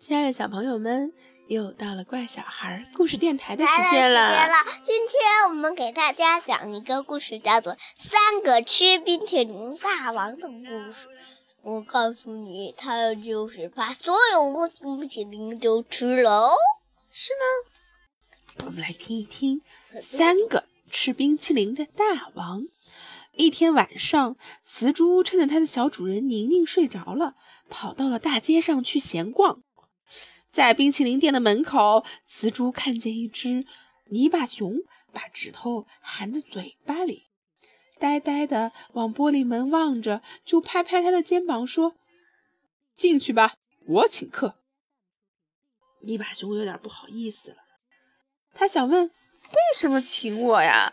亲爱的小朋友们，又到了怪小孩故事电台的时间了。今天我们给大家讲一个故事，叫做《三个吃冰淇淋大王》的故事。我告诉你，他就是把所有冰淇淋都吃了哦。是吗？我们来听一听三个吃冰淇淋的大王。一天晚上，雌猪趁着它的小主人宁宁睡着了，跑到了大街上去闲逛。在冰淇淋店的门口，雌猪看见一只泥巴熊把指头含在嘴巴里，呆呆地往玻璃门望着，就拍拍它的肩膀说：“进去吧，我请客。”泥巴熊有点不好意思了，他想问：“为什么请我呀？”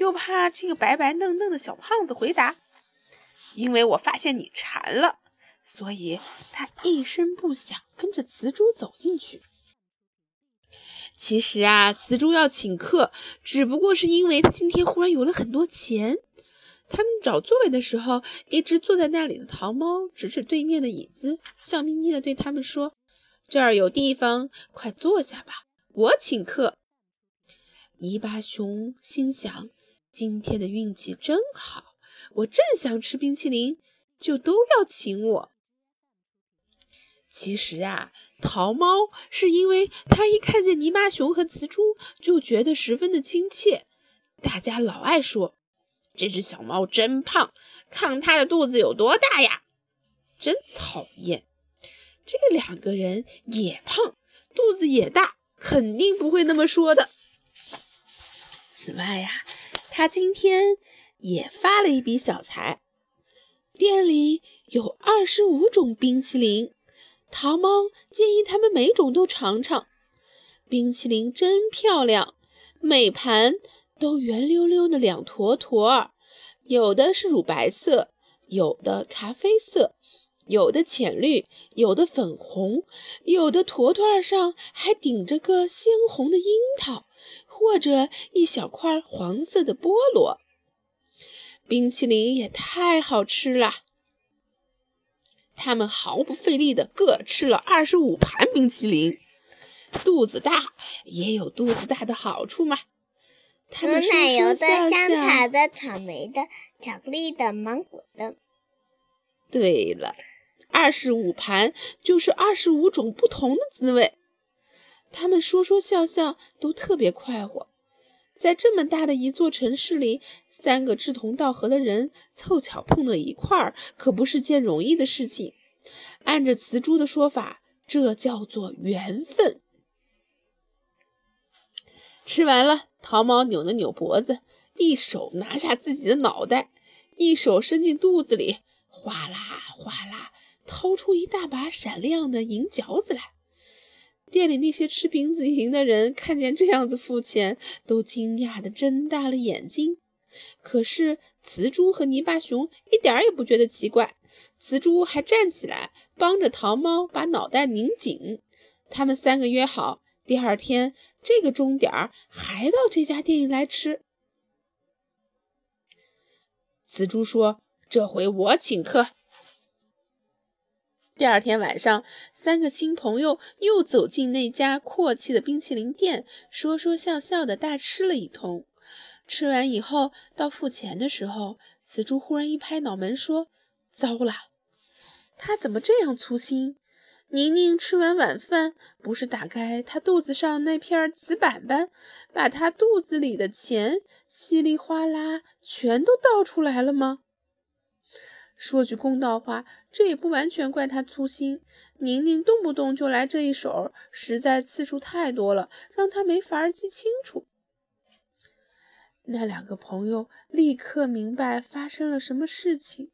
又怕这个白白嫩嫩的小胖子回答：“因为我发现你馋了。”所以他一声不响跟着雌猪走进去。其实啊，雌猪要请客只不过是因为他今天忽然有了很多钱。他们找座位的时候，一只坐在那里的桃猫指指对面的椅子，笑眯眯地对他们说：“这儿有地方，快坐下吧，我请客。”泥巴熊心想，今天的运气真好，我正想吃冰淇淋，就都要请我。其实啊，桃猫是因为它一看见泥巴熊和雌猪，就觉得十分的亲切。大家老爱说：“这只小猫真胖，看它的肚子有多大呀！”真讨厌，这两个人也胖，肚子也大，肯定不会那么说的。此外呀，他今天也发了一笔小财，店里有25种冰淇淋，桃猫建议他们每种都尝尝。冰淇淋真漂亮，每盘都圆溜溜的两坨坨，有的是乳白色，有的咖啡色，有的浅绿，有的粉红，有的坨坨上还顶着个鲜红的樱桃，或者一小块黄色的菠萝。冰淇淋也太好吃了，他们毫不费力地各吃了25盘冰淇淋。肚子大也有肚子大的好处嘛，他们说说笑笑，有奶油的、香草的、草莓的、巧克力的、芒果的。对了，25盘就是25种不同的滋味。他们说说笑笑，都特别快活。在这么大的一座城市里，三个志同道合的人凑巧碰到一块儿，可不是件容易的事情。按着雌猪的说法，这叫做缘分。吃完了，桃猫扭了扭脖子，一手拿下自己的脑袋，一手伸进肚子里，哗啦哗啦掏出一大把闪亮的银角子来。店里那些吃冰淇淋的人看见这样子付钱，都惊讶的睁大了眼睛。可是雌猪和泥巴熊一点儿也不觉得奇怪，雌猪还站起来帮着桃猫把脑袋拧紧。他们3个约好，第二天这个钟点还到这家店里来吃。雌猪说：“这回我请客。”第二天晚上，3个新朋友又走进那家阔气的冰淇淋店，说说笑笑的大吃了一通。吃完以后，到付钱的时候，雌猪忽然一拍脑门说：“糟了，他怎么这样粗心？宁宁吃完晚饭，不是打开他肚子上那片紫板板，把他肚子里的钱稀里哗啦全都倒出来了吗？”说句公道话，这也不完全怪他粗心，宁宁动不动就来这一手，实在次数太多了，让他没法记清楚。那2个朋友立刻明白发生了什么事情。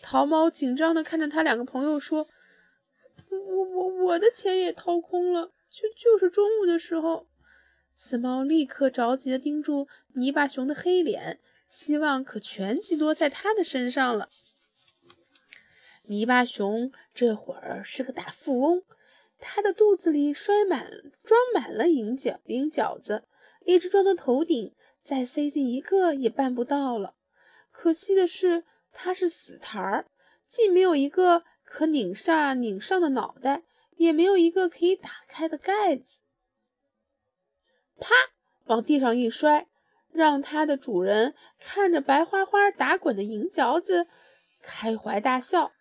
桃猫紧张地看着他2个朋友说：“我的钱也掏空了，就是中午的时候。”雌猫立刻着急地盯住泥巴熊的黑脸，希望可全寄托在他的身上了。泥巴熊这会儿是个大富翁，他的肚子里装满了银饺子，一直装到头顶，再塞进一个也办不到了。可惜的是，他是死台儿，既没有一个可拧上的脑袋，也没有一个可以打开的盖子。啪，往地上一摔，让它的主人看着白花花打滚的银嚼子，开怀大笑。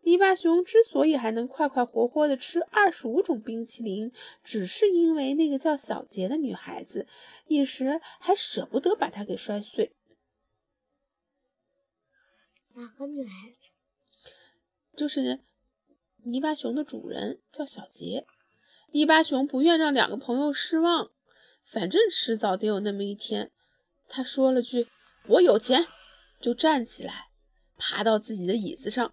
篱笆熊之所以还能快快活活地吃25种冰淇淋，只是因为那个叫小杰的女孩子，一时还舍不得把它给摔碎。哪个女孩子？就是篱笆熊的主人叫小杰。篱笆熊不愿让两个朋友失望，反正迟早得有那么一天。他说了句“我有钱”，就站起来，爬到自己的椅子上。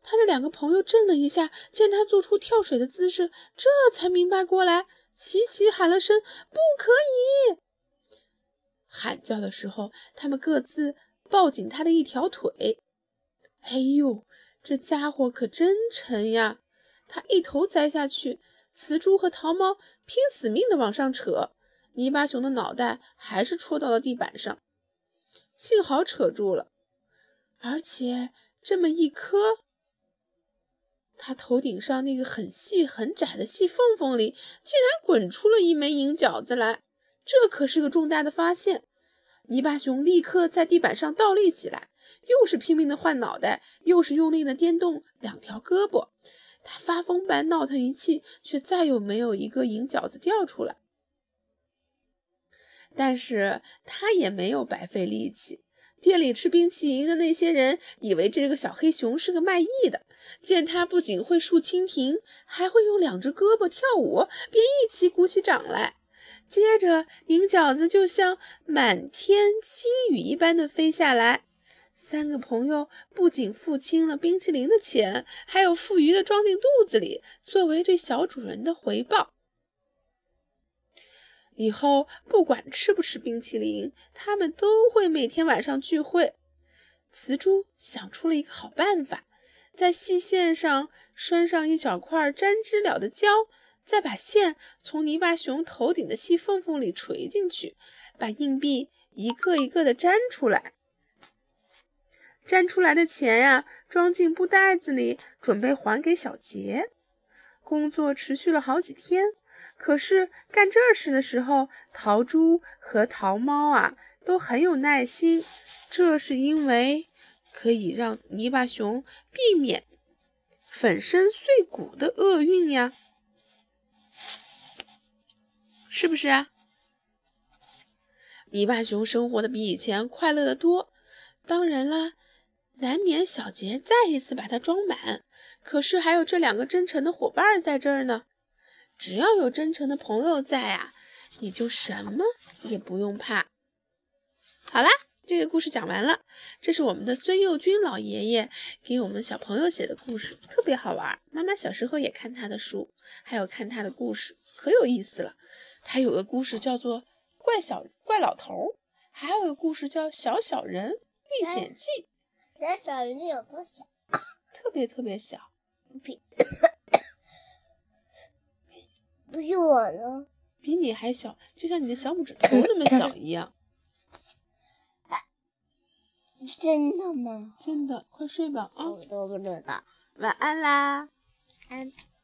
他的两个朋友震了一下，见他做出跳水的姿势，这才明白过来，齐齐喊了声“不可以”。喊叫的时候，他们各自抱紧他的一条腿。哎呦，这家伙可真沉呀！他一头栽下去，雌猪和桃猫拼死命地往上扯，泥巴熊的脑袋还是戳到了地板上，幸好扯住了。而且这么一磕，他头顶上那个很细很窄的细缝缝里，竟然滚出了一枚银角子来，这可是个重大的发现。泥巴熊立刻在地板上倒立起来，又是拼命的换脑袋，又是用力的颠动两条胳膊。他发疯般闹腾一气，却再也没有一个银角子掉出来。但是他也没有白费力气。店里吃冰淇淋的那些人以为这个小黑熊是个卖艺的，见他不仅会竖蜻蜓，还会用两只胳膊跳舞，便一起鼓起掌来。接着银角子就像满天星雨一般的飞下来，三个朋友不仅付清了冰淇淋的钱，还有富余的装进肚子里，作为对小主人的回报。以后不管吃不吃冰淇淋，他们都会每天晚上聚会。雌猪想出了一个好办法，在细线上拴上一小块沾知了的胶，再把线从泥巴熊头顶的细缝缝里垂进去，把硬币一个一个的粘出来。粘出来的钱呀，装进布袋子里，准备还给小杰。工作持续了好几天，可是干这事的时候，桃猪和桃猫啊都很有耐心，这是因为可以让泥巴熊避免粉身碎骨的厄运呀，是不是啊？泥巴熊生活的比以前快乐的多，当然啦，难免小杰再一次把它装满，可是还有这两个真诚的伙伴在这儿呢。只要有真诚的朋友在啊，你就什么也不用怕。好啦，这个故事讲完了，这是我们的孙幼军老爷爷给我们小朋友写的故事，特别好玩。妈妈小时候也看他的书，还有看他的故事，可有意思了。他有个故事叫做《怪老头》，还有个故事叫《小小人历险记》。小小人有多小？特别特别小。不是我呢，比你还小，就像你的小拇指头那么小一样。真的吗？真的，快睡吧啊！我都不知道。晚安啦。晚安。